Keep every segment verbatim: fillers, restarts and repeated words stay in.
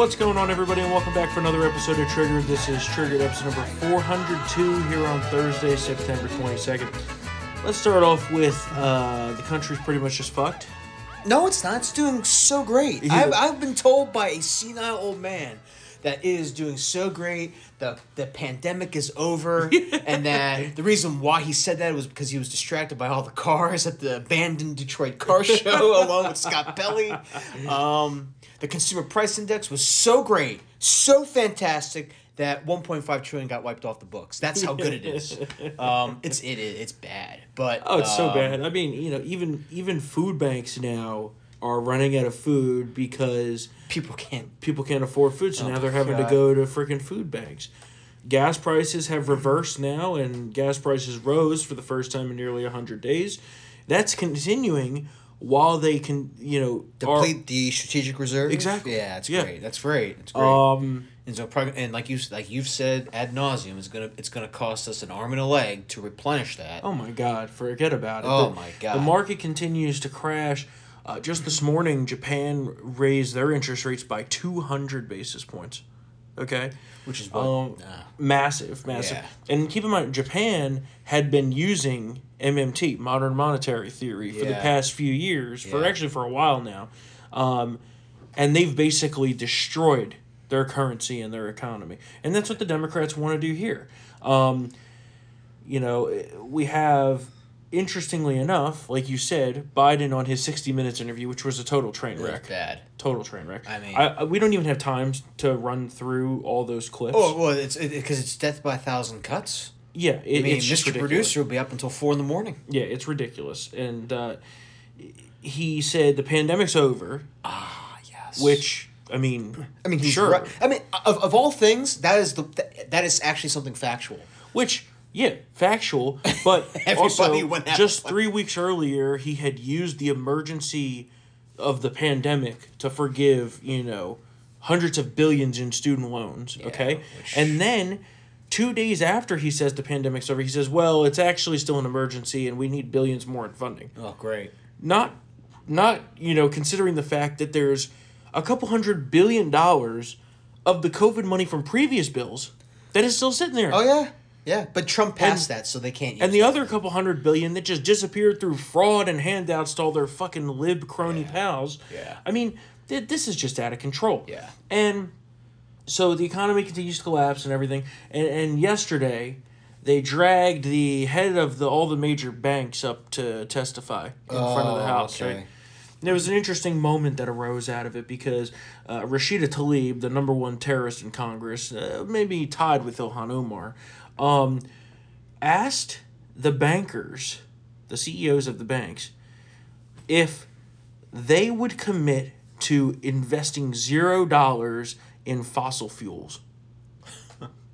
What's going on, everybody, and welcome back for another episode of Triggered. This is Triggered, episode number four hundred two, here on Thursday, September twenty-second. Let's start off with uh, the country's pretty much just fucked. No, it's not. It's doing so great. Yeah. I've, I've been told by a senile old man that it is doing so great, the the pandemic is over, and that the reason why he said that was because he was distracted by all the cars at the abandoned Detroit car show along with Scott Pelley. Um, the consumer price index was so great, so fantastic, that one point five trillion dollars got wiped off the books. That's how good it is. Um, it's it it's bad, but oh, it's um, so bad. I mean, you know, even even food banks now are running out of food because people can't people can't afford food, so oh, now they're having God. to go to freaking food banks. Gas prices have reversed now, and gas prices rose for the first time in nearly a hundred days. That's continuing while they can, you know, deplete are, the strategic reserve. Exactly. Yeah, it's yeah. great. That's great. It's great. Um, And so, and like you like you've said ad nauseum, it's gonna it's gonna cost us an arm and a leg to replenish that. Oh my God, forget about it. Oh the, my God, the market continues to crash. Uh, just this morning, Japan raised their interest rates by two hundred basis points. Okay, which is um, nah. massive, massive. Yeah. And keep in mind, Japan had been using M M T, modern monetary theory, for yeah. the past few years, yeah. for actually for a while now, um, and they've basically destroyed their currency and their economy. And that's what the Democrats want to do here. Um, you know, we have, interestingly enough, like you said, Biden on his sixty minutes interview, which was a total train wreck. Bad. Total train wreck. I mean, I, we don't even have time to run through all those clips. Oh, well, it's because it, it's death by a thousand cuts. Yeah, it, I mean, it's just Mister ridiculous. Producer will be up until four in the morning. Yeah, it's ridiculous. And uh, he said the pandemic's over. Ah, yes. Which, I mean, I mean, he's sure. Right. I mean, of of all things, that is the that, that is actually something factual. Which, yeah, factual. But also, just three weeks earlier, he had used the emergency of the pandemic to forgive, you know, hundreds of billions in student loans. Yeah, okay, which... and then two days after he says the pandemic's over, he says, "Well, it's actually still an emergency, and we need billions more in funding." Oh, great! Not, not you know, considering the fact that there's a couple hundred billion dollars of the COVID money from previous bills that is still sitting there. Oh, yeah. Yeah. But Trump passed and, that, so they can't use it. And the it. other couple hundred billion that just disappeared through fraud and handouts to all their fucking lib crony yeah. pals. Yeah. I mean, th- this is just out of control. Yeah. And so the economy continues to collapse and everything. And, and yesterday, they dragged the head of the all the major banks up to testify in oh, front of the House, okay. right? There was an interesting moment that arose out of it because uh, Rashida Tlaib, the number one terrorist in Congress, uh, maybe tied with Ilhan Omar, um, asked the bankers, the C E Os of the banks, if they would commit to investing zero dollars in fossil fuels.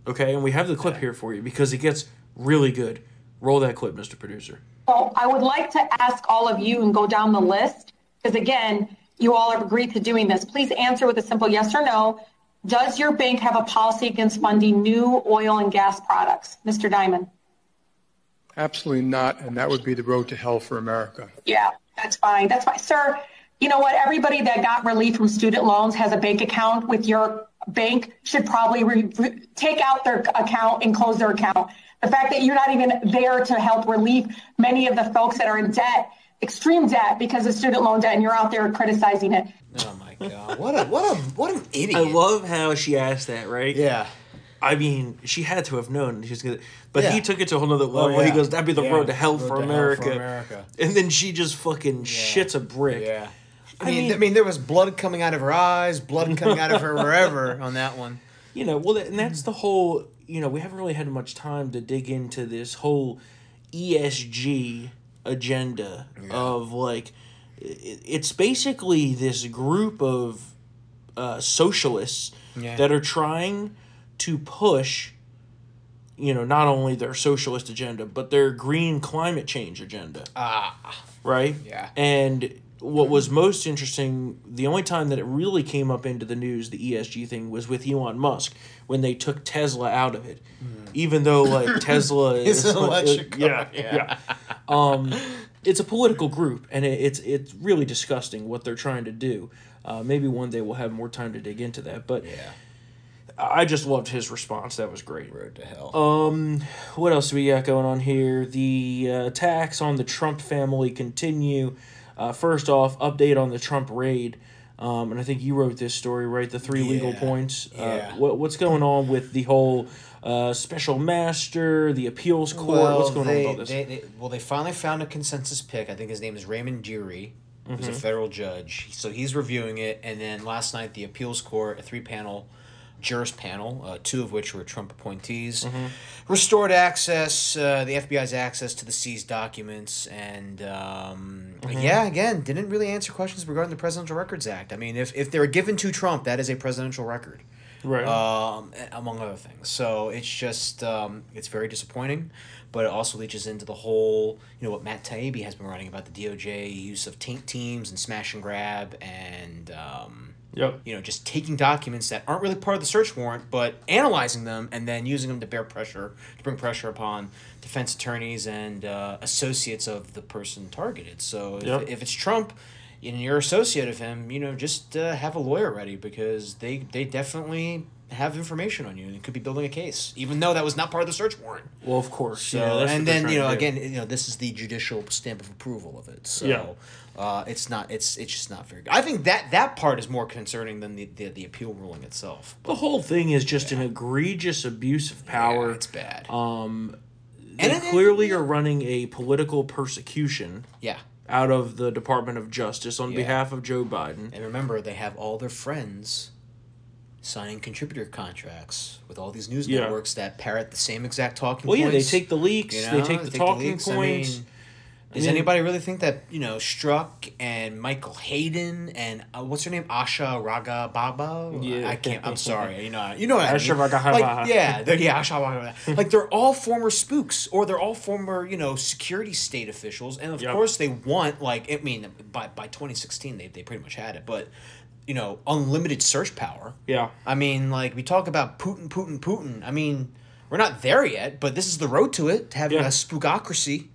Okay, and we have the clip here for you because it gets really good. Roll that clip, Mister Producer. Oh, I would like to ask all of you and go down the list. Because again, you all have agreed to doing this. Please answer with a simple yes or no. Does your bank have a policy against funding new oil and gas products? Mister Dimon. Absolutely not. And that would be the road to hell for America. Yeah, that's fine. That's fine. Sir, you know what? Everybody that got relief from student loans has a bank account with your bank should probably re- re- take out their account and close their account. The fact that you're not even there to help relieve many of the folks that are in debt, extreme debt because of student loan debt, and you're out there criticizing it. Oh my God! What a what a what an idiot! I love how she asked that, right? Yeah. I mean, she had to have known she was gonna, but yeah. he took it to a whole other level. Oh, yeah. He goes, "That'd be the yeah. road to hell road for to America." Hell for America. And then she just fucking yeah. shits a brick. Yeah. I, I mean, mean, I mean, there was blood coming out of her eyes, blood coming out of her wherever on that one. You know, well, and that's the whole. You know, we haven't really had much time to dig into this whole E S G agenda yeah. of like it's basically this group of uh, socialists yeah. that are trying to push, you know, not only their socialist agenda but their green climate change agenda. Ah, right. Yeah. And what was most interesting, the only time that it really came up into the news, the E S G thing, was with Elon Musk when they took Tesla out of it. Mm. Even though, like, Tesla is an electric car. Yeah, yeah. yeah. Um, it's a political group, and it, it's it's really disgusting what they're trying to do. Uh, maybe one day we'll have more time to dig into that. But yeah. I just loved his response. That was great. Road to hell. Um, what else do we got going on here? The uh, attacks on the Trump family continue. Uh, first off, update on the Trump raid. Um, and I think you wrote this story, right? The three yeah. legal points. Uh, yeah. What what's going on with the whole uh, special master, the appeals court? Well, what's going they, on with all this? They, they, well, they finally found a consensus pick. I think his name is Raymond Deary. Who's mm-hmm. a federal judge. So he's reviewing it. And then last night, the appeals court, a three-panel jurist panel, uh, two of which were Trump appointees, mm-hmm. restored access, uh, the F B I's access to the seized documents, and um, mm-hmm. yeah, again, didn't really answer questions regarding the Presidential Records Act. I mean, if, if they were given to Trump, that is a presidential record, right? Um, among other things. So it's just, um, it's very disappointing, but it also leaches into the whole, you know, what Matt Taibbi has been writing about the D O J use of taint teams and smash and grab and... Um, Yep. You know, just taking documents that aren't really part of the search warrant, but analyzing them and then using them to bear pressure, to bring pressure upon defense attorneys and uh, associates of the person targeted. So if, yep. if it's Trump and you're an associate of him, you know, just uh, have a lawyer ready because they, they definitely have information on you and could be building a case, even though that was not part of the search warrant. Well, of course. So yeah, and then, you know, again, you know, this is the judicial stamp of approval of it. So yeah. uh, it's not it's it's just not very good. I think that that part is more concerning than the, the, the appeal ruling itself. But, the whole thing is just yeah. an egregious abuse of power. Yeah, it's bad. Um, they and clearly it, are running a political persecution. Yeah. Out of the Department of Justice on yeah. behalf of Joe Biden. And remember, they have all their friends signing contributor contracts with all these news yeah. networks that parrot the same exact talking well, points. Well, yeah, they take the leaks, you know? they take the they talking take the points. I mean, does I mean, anybody really think that, you know, Strzok and Michael Hayden and uh, what's her name? Asha Raga Baba? Yeah. I can't, I'm sorry. You know, you know what I mean. Asha Raga Baba. Like, yeah, yeah, Asha Raga Baba. Like, they're all former spooks or they're all former, you know, security state officials. And of yep. course, they want, like, I mean, by, by twenty sixteen, they, they pretty much had it, but. You know, unlimited search power. Yeah. I mean, like, we talk about Putin, Putin, Putin. I mean, we're not there yet, but this is the road to it, to having yeah. a spookocracy.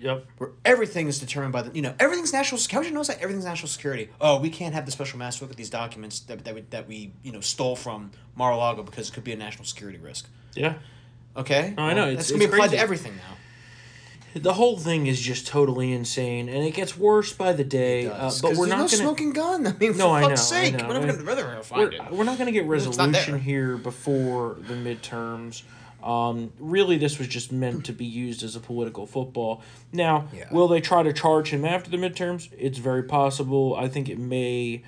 Yep. Where everything is determined by the, you know, everything's national security. How would you notice that everything's national security? Oh, we can't have the special master look at these documents that that we, that we you know, stole from Mar-a-Lago because it could be a national security risk. Yeah. Okay? Oh, I know. Well, it's, that's going to be applied crazy. To everything now. The whole thing is just totally insane, and it gets worse by the day. It does, uh, but we're not no gonna, smoking gun. I mean, for no, fuck's I know, sake, I know. We're not going to find it. We're not going to get resolution here before the midterms. Um, really, this was just meant to be used as a political football. Now, yeah. will they try to charge him after the midterms? It's very possible. I think it may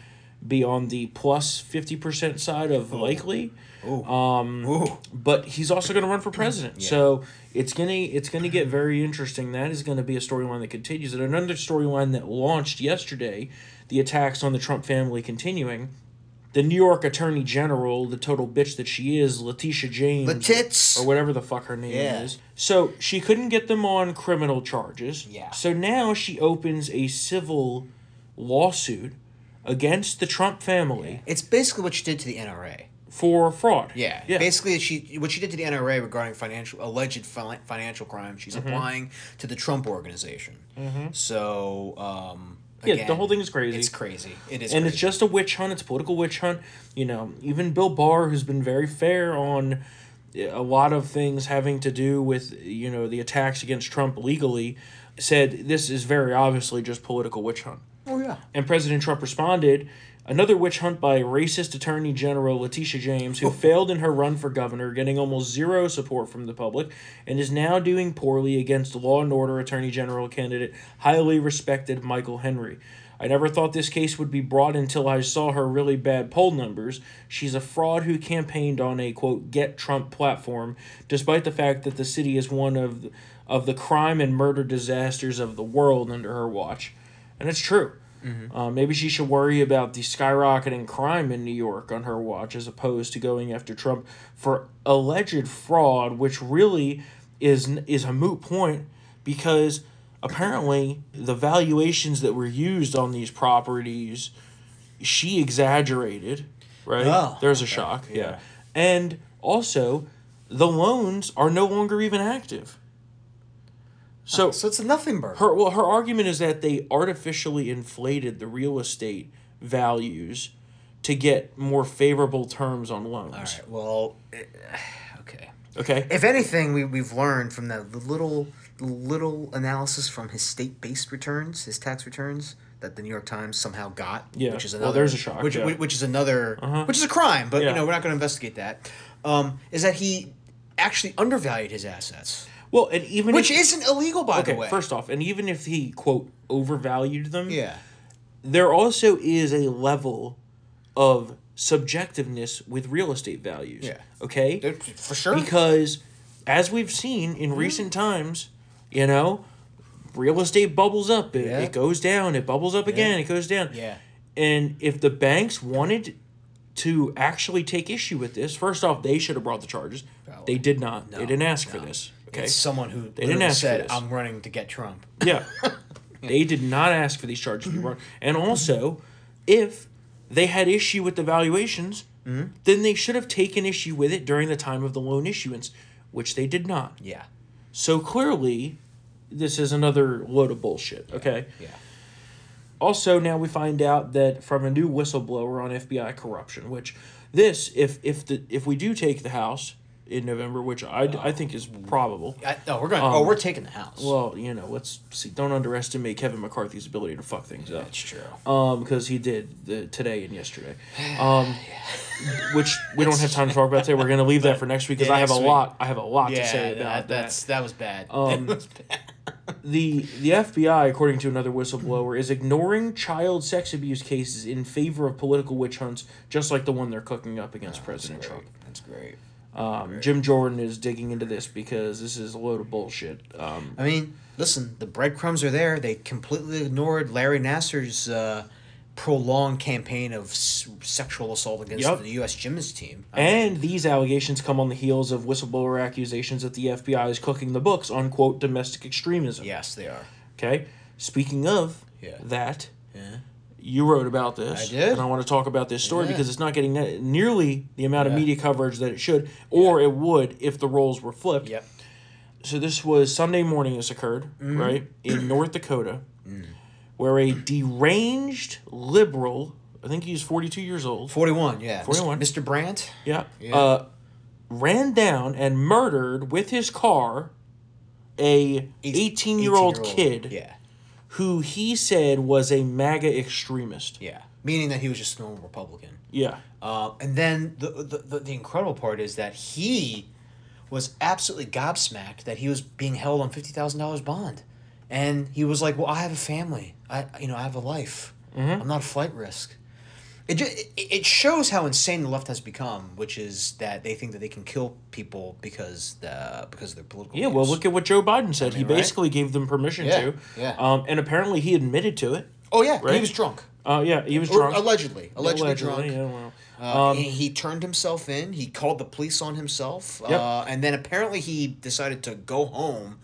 be on the plus fifty percent side of Ooh. likely. Ooh. Um, Ooh. But he's also going to run for president. Yeah. So it's going to it's gonna get very interesting. That is going to be a storyline that continues. And another storyline that launched yesterday, the attacks on the Trump family continuing, the New York Attorney General, the total bitch that she is, Letitia James. Letits. Or whatever the fuck her name yeah. is. So she couldn't get them on criminal charges. Yeah. So now she opens a civil lawsuit against the Trump family. Yeah. It's basically what she did to the N R A. For fraud. Yeah. yeah. Basically, she what she did to the N R A regarding financial alleged fi- financial crime, she's mm-hmm. applying to the Trump organization. Mm-hmm. So, um, again, yeah, the whole thing is crazy. It's crazy. It is and crazy. It's just a witch hunt. It's a political witch hunt. You know, even Bill Barr, who's been very fair on a lot of things having to do with, you know, the attacks against Trump legally, said this is very obviously just political witch hunt. Oh, yeah. And President Trump responded, another witch hunt by racist Attorney General Letitia James, who failed in her run for governor, getting almost zero support from the public, and is now doing poorly against law and order Attorney General candidate, highly respected Michael Henry. I never thought this case would be brought until I saw her really bad poll numbers. She's a fraud who campaigned on a, quote, get Trump platform, despite the fact that the city is one of the, of the crime and murder disasters of the world under her watch. And it's true. Mm-hmm. Uh, maybe she should worry about the skyrocketing crime in New York on her watch as opposed to going after Trump for alleged fraud, which really is is a moot point because apparently the valuations that were used on these properties, she exaggerated, right? Oh, There's a okay. shock. Yeah. yeah. And also, the loans are no longer even active. So, so it's a nothing burger. Her well, her argument is that they artificially inflated the real estate values to get more favorable terms on loans. All right, well, okay. Okay. If anything, we, we've learned from that little little analysis from his state-based returns, his tax returns, that the New York Times somehow got, yeah. which is another, well, there's a shock, which, yeah. which is another, uh-huh. which is a crime, but yeah. you know, we're not going to investigate that. Um, is that he actually undervalued his assets? Well, and even which if, isn't illegal, by okay, the way. First off, and even if he quote overvalued them, yeah, there also is a level of subjectiveness with real estate values. Yeah. Okay. They're, for sure. Because as we've seen in mm-hmm. recent times, you know. Real estate bubbles up. It, yeah. it goes down. It bubbles up again. Yeah. It goes down. Yeah. And if the banks wanted to actually take issue with this, first off, they should have brought the charges. Probably. They did not. No, they didn't ask no. for this. Okay. It's someone who they didn't ask said, for this. I'm running to get Trump. Yeah. yeah. They did not ask for these charges. Mm-hmm. And also, if they had issue with the valuations, mm-hmm. then they should have taken issue with it during the time of the loan issuance, which they did not. Yeah. So clearly... this is another load of bullshit, okay? Yeah. yeah. Also, now we find out that from a new whistleblower on F B I corruption, which this, if if the if we do take the House in November, which I, oh. I think is probable. I, no, we're going. Um, oh, we're taking the House. Well, you know, let's see. Don't underestimate Kevin McCarthy's ability to fuck things yeah, up. That's true. Um, because he did the today and yesterday, um, yeah. which we don't have time to talk about today. We're going to leave that for next week because yeah, I have a week. lot. I have a lot yeah, to say about that. That's that, that was bad. Um, that was bad. The the F B I, according to another whistleblower, is ignoring child sex abuse cases in favor of political witch hunts, just like the one they're cooking up against oh, President that's Trump. That's great. Um, great. Jim Jordan is digging into this because this is a load of bullshit. Um, I mean, listen, the breadcrumbs are there. They completely ignored Larry Nassar's uh, prolonged campaign of s- sexual assault against yep. the U S gymnast team. I and mean, these allegations come on the heels of whistleblower accusations that the F B I is cooking the books on, quote, domestic extremism. Yes, they are. Okay? Speaking of yeah. that, yeah. you wrote about this. I did. And I want to talk about this story yeah. because it's not getting nearly the amount yeah. of media coverage that it should, or yeah. it would if the roles were flipped. Yep. So this was Sunday morning this occurred, mm. right, in North Dakota, mm. where a deranged liberal, I think he's forty-two years old. forty-one, yeah. forty-one. Mister Brandt. Yeah. yeah. Uh, ran down and murdered with his car a eighteen-year-old kid. Yeah. Who he said was a MAGA extremist. Yeah, meaning that he was just a normal Republican. Yeah. Uh, and then the, the the the incredible part is that he was absolutely gobsmacked that he was being held on fifty thousand dollars bond. And he was like, well, I have a family. I you know, I have a life. Mm-hmm. I'm not a flight risk. It, just, it it shows how insane the left has become, which is that they think that they can kill people because the because of their political. Yeah, views. Well, look at what Joe Biden said. I mean, he basically right? gave them permission yeah, to. Yeah. Um, and apparently he admitted to it. Oh yeah, right? He was drunk. Oh uh, yeah, he was drunk. Or, allegedly, allegedly, allegedly drunk. Yeah, well. Uh, um, he, he turned himself in. He called the police on himself. Yep. Uh, and then apparently he decided to go home.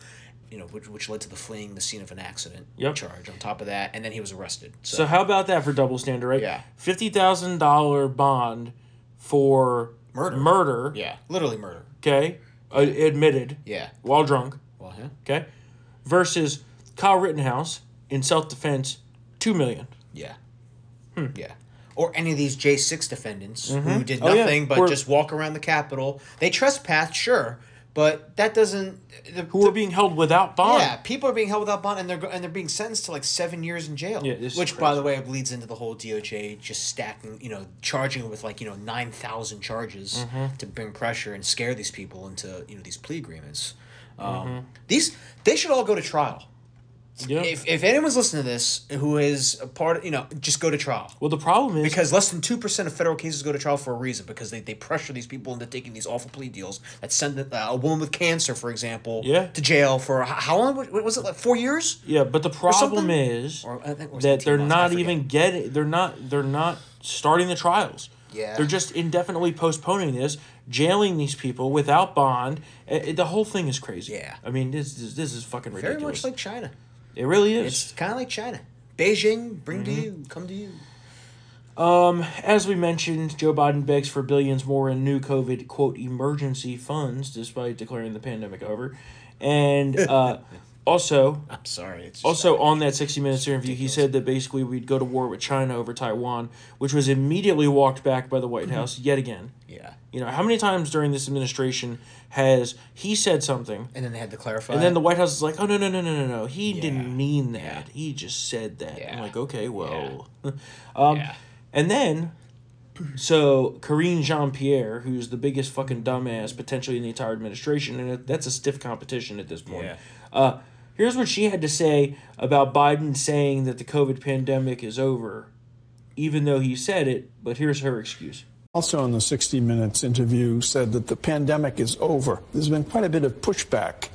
You know, which which led to the fleeing the scene of an accident yep. charge on top of that, and then he was arrested. So, so how about that for double standard, right? Yeah. fifty thousand dollars bond for murder. Murder. Yeah. Literally murder. Okay. Yeah. Uh, admitted. Yeah. While drunk. Well, yeah. Okay. Versus Kyle Rittenhouse in self-defense, two million dollars. Yeah. Hmm. Yeah. Or any of these J six defendants mm-hmm. who did nothing oh, yeah. but or, just walk around the Capitol. They trespassed, sure. But that doesn't. The, Who the, are being held without bond? Yeah, people are being held without bond, and they're and they're being sentenced to like seven years in jail. Yeah, this which, is by the way, leads into the whole D O J just stacking, you know, charging with like you know nine thousand charges mm-hmm. to bring pressure and scare these people into you know these plea agreements. Um, mm-hmm. These they should all go to trial. Yeah. If if anyone's listening to this who is a part of, you know, just go to trial. Well, the problem is... because less than two percent of federal cases go to trial for a reason, because they, they pressure these people into taking these awful plea deals that send uh, a woman with cancer, for example, yeah. to jail for... how long? What was it? Like four years? Yeah, but the problem or is or, I think, or that they're months, not even getting... They're not, they're not starting the trials. Yeah. They're just indefinitely postponing this, jailing these people without bond. It, it, the whole thing is crazy. Yeah. I mean, this, this, this is fucking ridiculous. Very much like China. It really is. It's kind of like China. Beijing, bring mm-hmm. to you, come to you. Um, as we mentioned, Joe Biden begs for billions more in new COVID, quote, emergency funds, despite declaring the pandemic over. And uh, Also, I'm sorry. It's also on that sixty minutes interview, he said that basically we'd go to war with China over Taiwan, which was immediately walked back by the White mm-hmm. House yet again. Yeah. You know, how many times during this administration has he said something and then they had to clarify? And then the White House is like, "Oh no, no, no, no, no, no. He yeah. didn't mean that. Yeah. He just said that." Yeah. I'm like, "Okay, well." Yeah. um yeah. And then so Karine Jean-Pierre, who's the biggest fucking dumbass potentially in the entire administration, and that's a stiff competition at this point. Yeah. Uh Here's what she had to say about Biden saying that the COVID pandemic is over, even though he said it, but here's her excuse. Also in the sixty minutes interview said that the pandemic is over. There's been quite a bit of pushback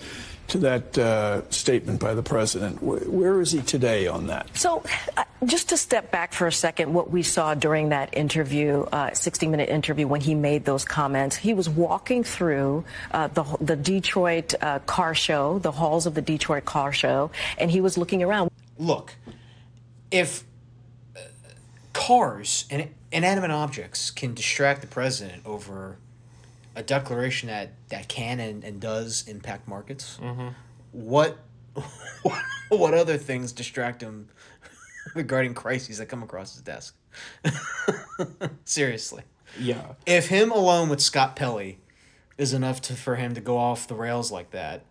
to that uh, statement by the president. Where, where is he today on that? So uh, just to step back for a second, what we saw during that interview, uh, sixty minute interview when he made those comments, he was walking through uh, the, the Detroit uh, car show, the halls of the Detroit car show, and he was looking around. Look, if uh, cars and inanimate objects can distract the president over a declaration that, that can and, and does impact markets. Mm-hmm. What, what what other things distract him regarding crises that come across his desk? Seriously. Yeah. If him alone with Scott Pelley is enough to, for him to go off the rails like that,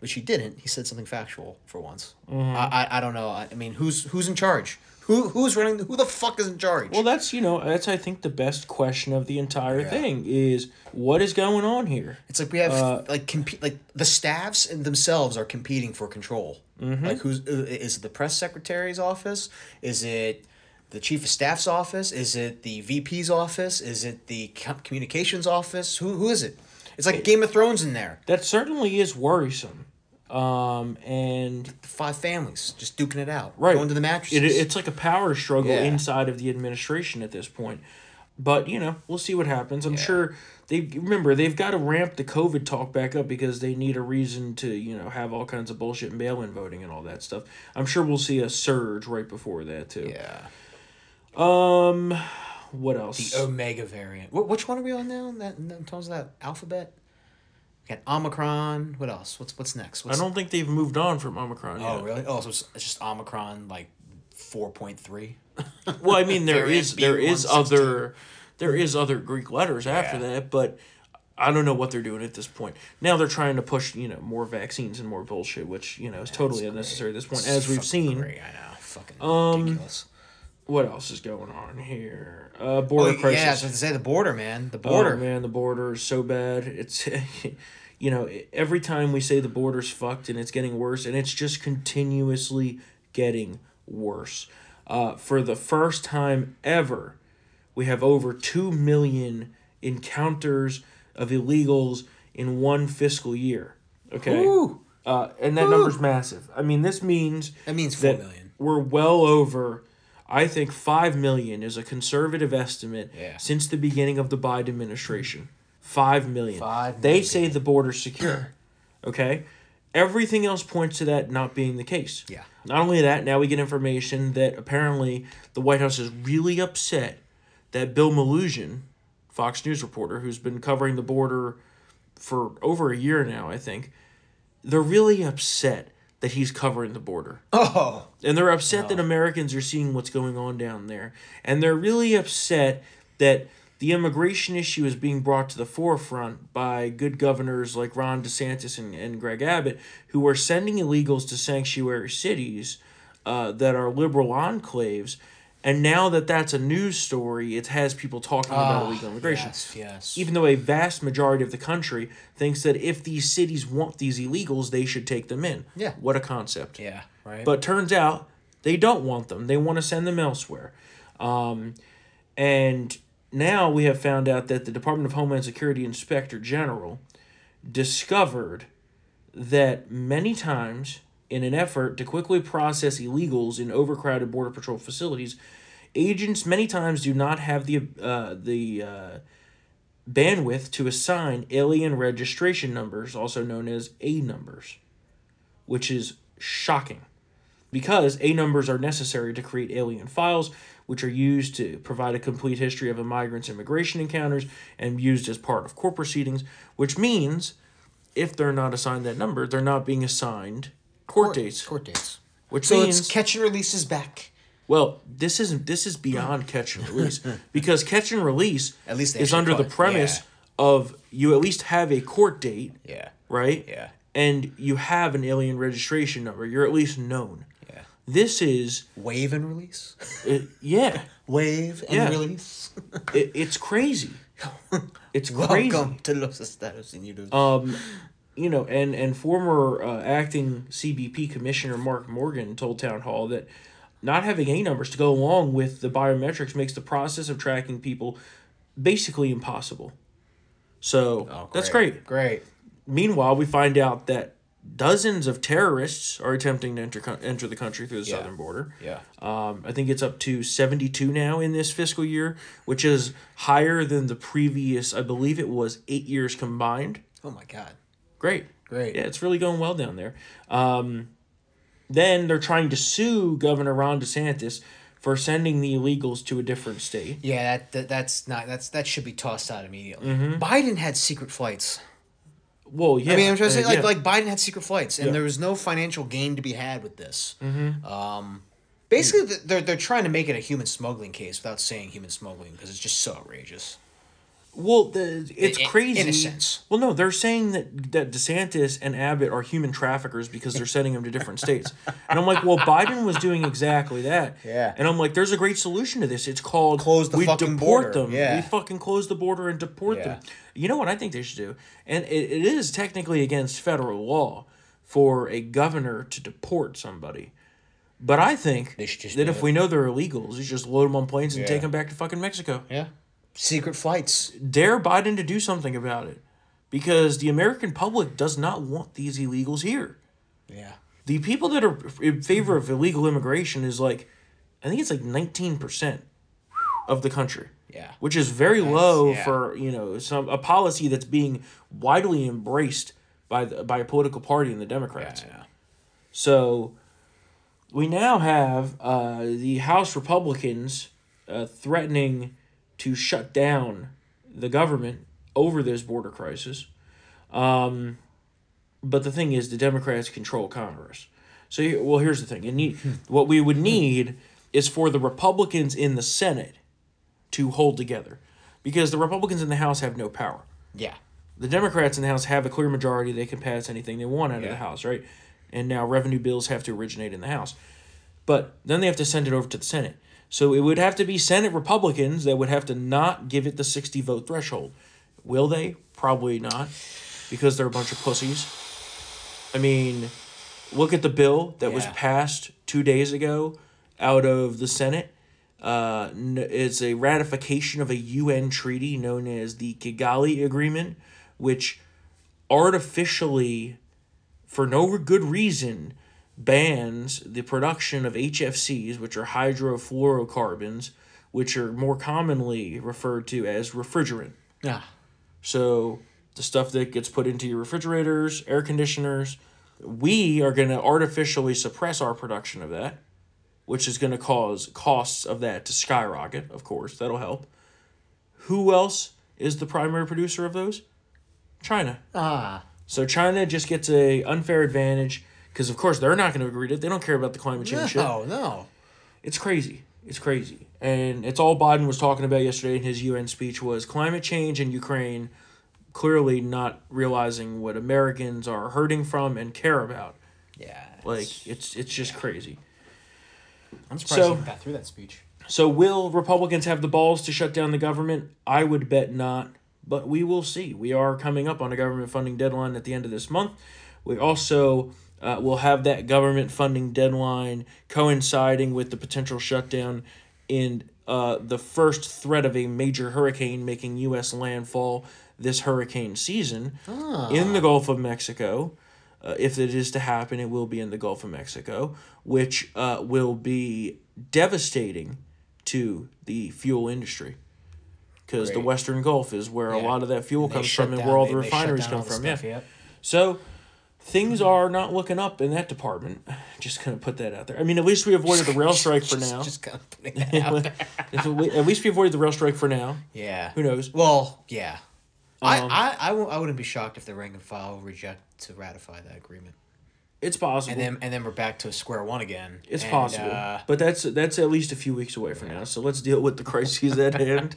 which he didn't, he said something factual for once. Mm-hmm. I, I I don't know. I, I mean, who's who's in charge? Who who's running? Who the fuck is in charge? Well, that's, you know, that's, I think, the best question of the entire yeah. thing is, what is going on here? It's like we have uh, like comp- like the staffs and themselves are competing for control. Mm-hmm. Like, who's is it? The press secretary's office? Is it the chief of staff's office? Is it the V P's office? Is it the communications office? Who who is it? It's like it, Game of Thrones in there. That certainly is worrisome. Um and five families just duking it out, right? Going to the mattresses. It, it's like a power struggle yeah. inside of the administration at this point. But you know, we'll see what happens. I'm yeah. sure they remember they've got to ramp the COVID talk back up because they need a reason to, you know, have all kinds of bullshit and mail-in voting and all that stuff. I'm sure we'll see a surge right before that too. Yeah. Um, what else? The Omega variant. What which one are we on now? That in terms of that alphabet. Got Omicron. What else? What's what's next? What's I don't think they've moved on from Omicron yet. Oh, really? Oh, so it's just Omicron like four point three. Well, I mean, there is there is other there is other Greek letters after yeah. that, but I don't know what they're doing at this point. Now they're trying to push, you know, more vaccines and more bullshit, which, you know, is That's totally great. unnecessary at this point, as it's we've seen. Great. I know. Fucking um, ridiculous. What else is going on here? Uh, border oh, crisis. Yeah, I was going to say the border, man. The border. Oh, man, the border is so bad. It's, you know, every time we say the border's fucked and it's getting worse, and it's just continuously getting worse. Uh, for the first time ever, we have over two million encounters of illegals in one fiscal year. Okay? Ooh. Uh, and that Ooh. number's massive. I mean, this means... That means four million. We're well over... I think five million is a conservative estimate yeah. since the beginning of the Biden administration. five million. Five they million. say the border's secure. Okay? Everything else points to that not being the case. Yeah. Not only that, now we get information that apparently the White House is really upset that Bill Malusian, Fox News reporter, who's been covering the border for over a year now, I think, they're really upset that he's covering the border. Oh. And they're upset oh. that Americans are seeing what's going on down there. And they're really upset that the immigration issue is being brought to the forefront by good governors like Ron DeSantis and, and Greg Abbott, who are sending illegals to sanctuary cities uh, that are liberal enclaves. And now that that's a news story, it has people talking oh, about illegal immigration. Yes, yes. Even though a vast majority of the country thinks that if these cities want these illegals, they should take them in. Yeah. What a concept. Yeah, right. But turns out they don't want them. They want to send them elsewhere. Um, and now we have found out that the Department of Homeland Security Inspector General discovered that many times... in an effort to quickly process illegals in overcrowded Border Patrol facilities, agents many times do not have the uh, the uh, bandwidth to assign alien registration numbers, also known as A numbers, which is shocking because A numbers are necessary to create alien files, which are used to provide a complete history of a migrant's immigration encounters and used as part of court proceedings, which means if they're not assigned that number, they're not being assigned Court, court dates. Court dates. Which so means it's catch and release is back. Well, this isn't. This is beyond catch and release because catch and release at least is under the premise yeah. of you at least have a court date. Yeah. Right. Yeah. And you have an alien registration number. You're at least known. Yeah. This is wave and release. It, yeah. Wave and yeah. release. it, it's crazy. It's crazy. Welcome to Los Estados Unidos. Um. You know, and, and former uh, acting C B P Commissioner Mark Morgan told Town Hall that not having any numbers to go along with the biometrics makes the process of tracking people basically impossible. So, oh, great. That's great. Great. Meanwhile, we find out that dozens of terrorists are attempting to enter enter the country through the yeah. southern border. Yeah. Um, I think it's up to seventy-two now in this fiscal year, which is higher than the previous, I believe it was eight years combined. Oh, my God. Great. Great. Yeah, it's really going well down there. Um, then they're trying to sue Governor Ron DeSantis for sending the illegals to a different state. Yeah, that, that that's not that's that should be tossed out immediately. Mm-hmm. Biden had secret flights. Well, yeah. I mean, I'm trying to say uh, like yeah. like Biden had secret flights, and yeah. there was no financial gain to be had with this. Mm-hmm. Um, basically, yeah. they're they're trying to make it a human smuggling case without saying human smuggling because it's just so outrageous. Well, the, it's in, crazy. In a sense. Well, no, they're saying that, that DeSantis and Abbott are human traffickers because they're sending them to different states. And I'm like, well, Biden was doing exactly that. Yeah. And I'm like, there's a great solution to this. It's called close the we fucking deport border. them. Yeah. We fucking close the border and deport yeah. them. You know what I think they should do? And it, it is technically against federal law for a governor to deport somebody. But I think that if it. we know they're illegals, you just load them on planes and yeah. take them back to fucking Mexico. Yeah. Secret flights. Dare Biden to do something about it. Because the American public does not want these illegals here. Yeah. The people that are in favor of illegal immigration is like, I think it's like nineteen percent of the country. Yeah. Which is very nice. low yeah. for, you know, some a policy that's being widely embraced by the, by a political party and the Democrats. Yeah, yeah. So we now have uh, the House Republicans uh, threatening to shut down the government over this border crisis. Um, but the thing is, the Democrats control Congress. So, well, here's the thing. You need, what we would need is for the Republicans in the Senate to hold together. Because the Republicans in the House have no power. Yeah. The Democrats in the House have a clear majority. They can pass anything they want out yeah. of the House, right? And now revenue bills have to originate in the House. But then they have to send it over to the Senate. So it would have to be Senate Republicans that would have to not give it the sixty-vote threshold. Will they? Probably not, because they're a bunch of pussies. I mean, look at the bill that yeah. was passed two days ago out of the Senate. Uh, it's a ratification of a U N treaty known as the Kigali Agreement, which artificially, for no good reason, bans the production of H F Cs, which are hydrofluorocarbons, which are more commonly referred to as refrigerant. Yeah. So the stuff that gets put into your refrigerators, air conditioners, we are going to artificially suppress our production of that, which is going to cause costs of that to skyrocket, of course. That'll help. Who else is the primary producer of those? China. Ah. So China just gets a unfair advantage. Because, of course, they're not going to agree to it. They don't care about the climate change shit. No, no. It's crazy. It's crazy. And it's all Biden was talking about yesterday in his U N speech was climate change and Ukraine, clearly not realizing what Americans are hurting from and care about. Yeah. Like, it's it's just yeah. crazy. I'm surprised so, you got through that speech. So will Republicans have the balls to shut down the government? I would bet not. But we will see. We are coming up on a government funding deadline at the end of this month. We also... Uh, we'll have that government funding deadline coinciding with the potential shutdown and uh, the first threat of a major hurricane making U S landfall this hurricane season ah. in the Gulf of Mexico. Uh, if it is to happen, it will be in the Gulf of Mexico, which uh, will be devastating to the fuel industry. Because the Western Gulf is where yeah. a lot of that fuel comes from down, and where all they, the refineries come from. Stuff, yeah. Yep. So... Things are not looking up in that department. Just going to put that out there. I mean, at least we avoided the rail strike for now. Just, just kind of putting that out there. At least we avoided the rail strike for now. Yeah. Who knows? Well, yeah. Um, I, I, I, w- I wouldn't be shocked if the rank and file reject to ratify that agreement. It's possible. And then and then we're back to square one again. It's and, possible. Uh, but that's that's at least a few weeks away from yeah. now. So let's deal with the crises at hand.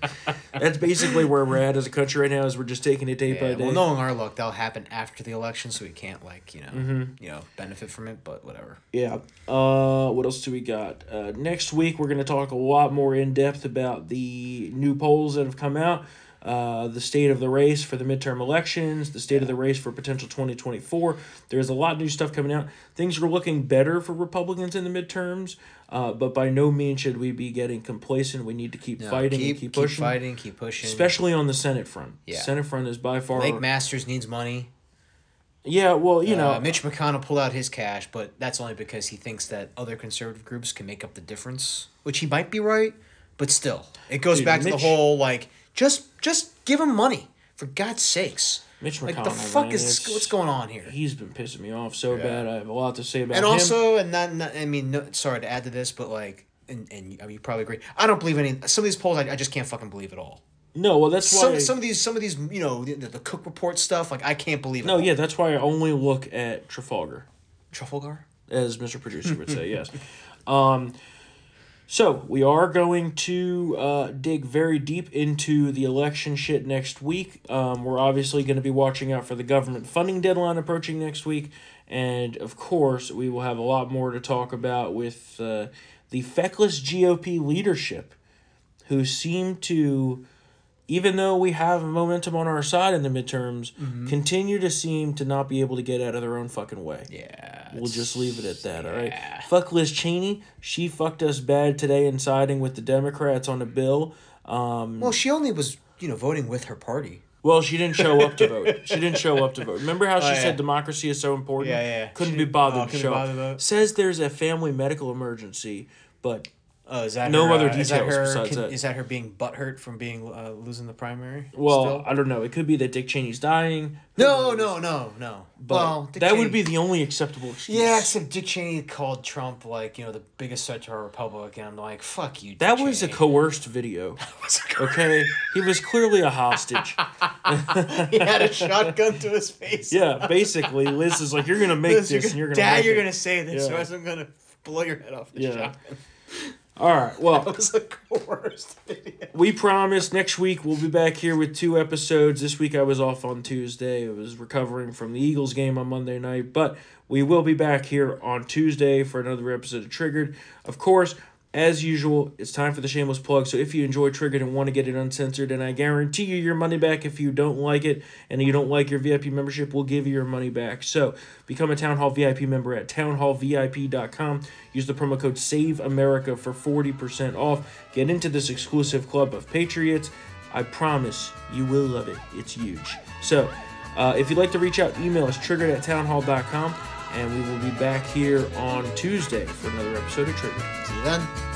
That's basically where we're at as a country right now, is we're just taking it day yeah, by day. Well, knowing our luck, that'll happen after the election, so we can't, like, you know, mm-hmm. you know, benefit from it, but whatever. Yeah. Uh, what else do we got? Uh, next week, we're going to talk a lot more in-depth about the new polls that have come out. Uh, the state of the race for the midterm elections, the state yeah. of the race for potential twenty twenty-four. There's a lot of new stuff coming out. Things are looking better for Republicans in the midterms, uh, but by no means should we be getting complacent. We need to keep no, fighting keep, and keep, keep pushing. Keep fighting, keep pushing. Especially on the Senate front. Yeah. Senate front is by far... Blake Masters needs money. Yeah, well, you know... Uh, Mitch McConnell pulled out his cash, but that's only because he thinks that other conservative groups can make up the difference, which he might be right, but still. It goes dude, back Mitch, to the whole, like... Just, just give him money, for God's sakes. Mitch McConnell, like the fuck man, is what's going on here? He's been pissing me off so yeah. bad. I have a lot to say about and him. And also, and not, not I mean, no, sorry to add to this, but like, and and I mean, you probably agree. I don't believe any some of these polls. I, I just can't fucking believe at all. No, well, that's why some I, some of these some of these you know the, the Cook Report stuff. Like I can't believe. No, it. No, yeah, that's why I only look at Trafalgar. Trafalgar, as Mister Producer would say, yes. Um, So, we are going to uh, dig very deep into the election shit next week. Um, we're obviously going to be watching out for the government funding deadline approaching next week. And, of course, we will have a lot more to talk about with uh, the feckless G O P leadership, who seem to, even though we have momentum on our side in the midterms, mm-hmm. continue to seem to not be able to get out of their own fucking way. Yeah. We'll just leave it at that, yeah. all right? Fuck Liz Cheney. She fucked us bad today in siding with the Democrats on a bill. Um, well, she only was, you know, voting with her party. Well, she didn't show up to vote. She didn't show up to vote. Remember how oh, she yeah. said democracy is so important? Yeah, yeah. Couldn't she be bothered oh, to couldn't show bother up. Vote. Says there's a family medical emergency, but oh, is that no her, other uh, details is that her, besides can, that. Is that her being butthurt from being uh, losing the primary? Well, still? I don't know. It could be that Dick Cheney's dying. No, no, no, no. But well, Dick that Cheney, would be the only acceptable excuse. Yeah, except Dick Cheney called Trump, like, you know, the biggest threat to our republic, and I'm like, fuck you, Dick That was Cheney. A coerced video. That was a coerced Okay? He was clearly a hostage. He had a shotgun to his face. Yeah, basically, Liz is like, you're going to make Liz, this, you're gonna, and you're going to Dad, you're going to say this, yeah. or else I'm going to blow your head off the yeah. shotgun. All right, well, that was the worst video. We promise next week we'll be back here with two episodes. This week I was off on Tuesday. I was recovering from the Eagles game on Monday night, but we will be back here on Tuesday for another episode of Triggered. Of course, as usual, it's time for the shameless plug, so if you enjoy Triggered and want to get it uncensored, and I guarantee you your money back if you don't like it, and you don't like your V I P membership, we'll give you your money back. So, become a Town Hall V I P member at town hall v i p dot com. Use the promo code SAVEAMERICA for forty percent off. Get into this exclusive club of patriots. I promise you will love it. It's huge. So, uh, if you'd like to reach out, email us, triggered at townhall dot com. And we will be back here on Tuesday for another episode of Triggered. See you then.